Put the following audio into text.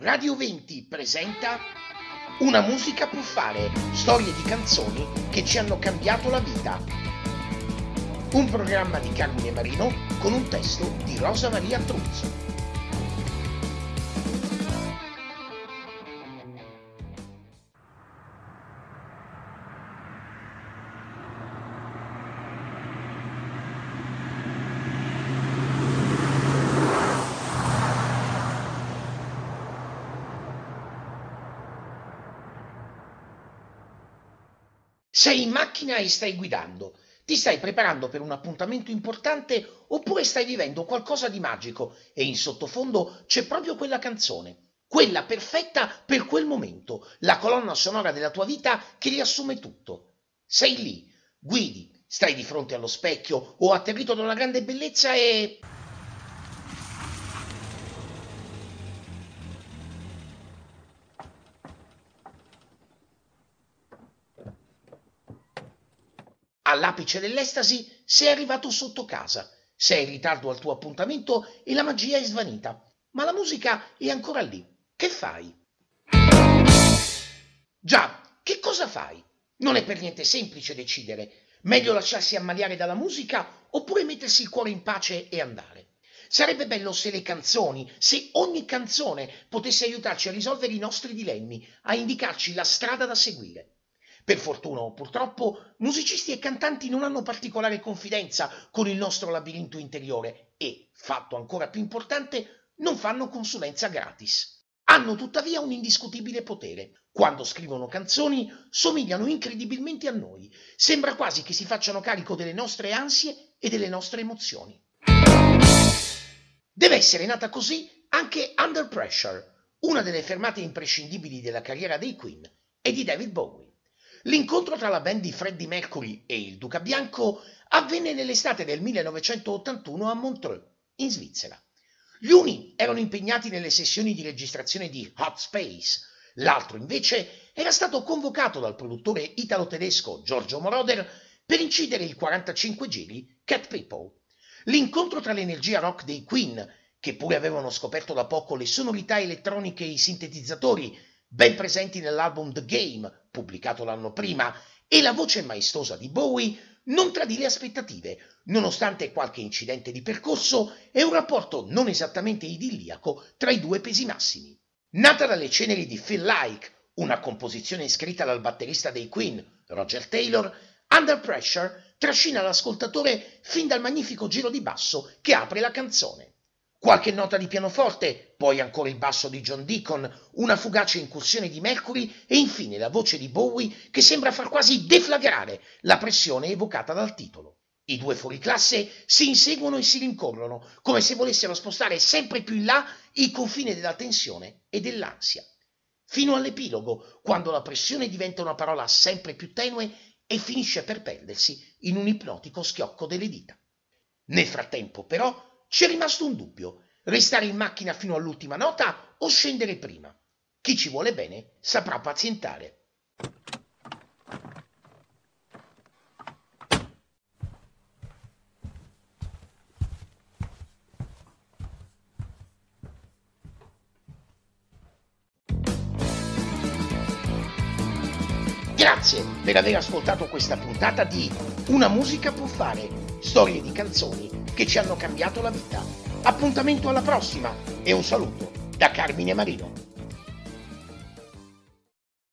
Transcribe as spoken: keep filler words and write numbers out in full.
Radio venti presenta Una musica può fare, storie di canzoni che ci hanno cambiato la vita. Un programma di Carmine Marino con un testo di Rosa Maria Truzzo. Sei in macchina e stai guidando, ti stai preparando per un appuntamento importante oppure stai vivendo qualcosa di magico e in sottofondo c'è proprio quella canzone, quella perfetta per quel momento, la colonna sonora della tua vita che riassume tutto. Sei lì, guidi, stai di fronte allo specchio o atterrito da una grande bellezza e... All'apice dell'estasi sei arrivato sotto casa, sei in ritardo al tuo appuntamento e la magia è svanita, ma la musica è ancora lì. Che fai? Già, che cosa fai? Non è per niente semplice decidere. Meglio lasciarsi ammaliare dalla musica oppure mettersi il cuore in pace e andare. Sarebbe bello se le canzoni, se ogni canzone potesse aiutarci a risolvere i nostri dilemmi, a indicarci la strada da seguire. Per fortuna o purtroppo, musicisti e cantanti non hanno particolare confidenza con il nostro labirinto interiore e, fatto ancora più importante, non fanno consulenza gratis. Hanno tuttavia un indiscutibile potere. Quando scrivono canzoni, somigliano incredibilmente a noi. Sembra quasi che si facciano carico delle nostre ansie e delle nostre emozioni. Deve essere nata così anche Under Pressure, una delle fermate imprescindibili della carriera dei Queen e di David Bowie. L'incontro tra la band di Freddie Mercury e il Duca Bianco avvenne nell'estate del millenovecentottantuno a Montreux, in Svizzera. Gli uni erano impegnati nelle sessioni di registrazione di Hot Space, l'altro invece era stato convocato dal produttore italo-tedesco Giorgio Moroder per incidere il quarantacinque giri Cat People. L'incontro tra l'energia rock dei Queen, che pure avevano scoperto da poco le sonorità elettroniche e i sintetizzatori, ben presenti nell'album The Game, pubblicato l'anno prima, e la voce maestosa di Bowie, non tradì le aspettative, nonostante qualche incidente di percorso e un rapporto non esattamente idilliaco tra i due pesi massimi. Nata dalle ceneri di Feel Like, una composizione scritta dal batterista dei Queen, Roger Taylor, Under Pressure trascina l'ascoltatore fin dal magnifico giro di basso che apre la canzone. Qualche nota di pianoforte, poi ancora il basso di John Deacon, una fugace incursione di Mercury e infine la voce di Bowie che sembra far quasi deflagrare la pressione evocata dal titolo. I due fuoriclasse si inseguono e si rincorrono, come se volessero spostare sempre più in là il confine della tensione e dell'ansia. Fino all'epilogo, quando la pressione diventa una parola sempre più tenue e finisce per perdersi in un ipnotico schiocco delle dita. Nel frattempo, però, c'è rimasto un dubbio, restare in macchina fino all'ultima nota o scendere prima. Chi ci vuole bene saprà pazientare. Grazie per aver ascoltato questa puntata di Una musica può fare, storie di canzoni che ci hanno cambiato la vita. Appuntamento alla prossima e un saluto da Carmine Marino.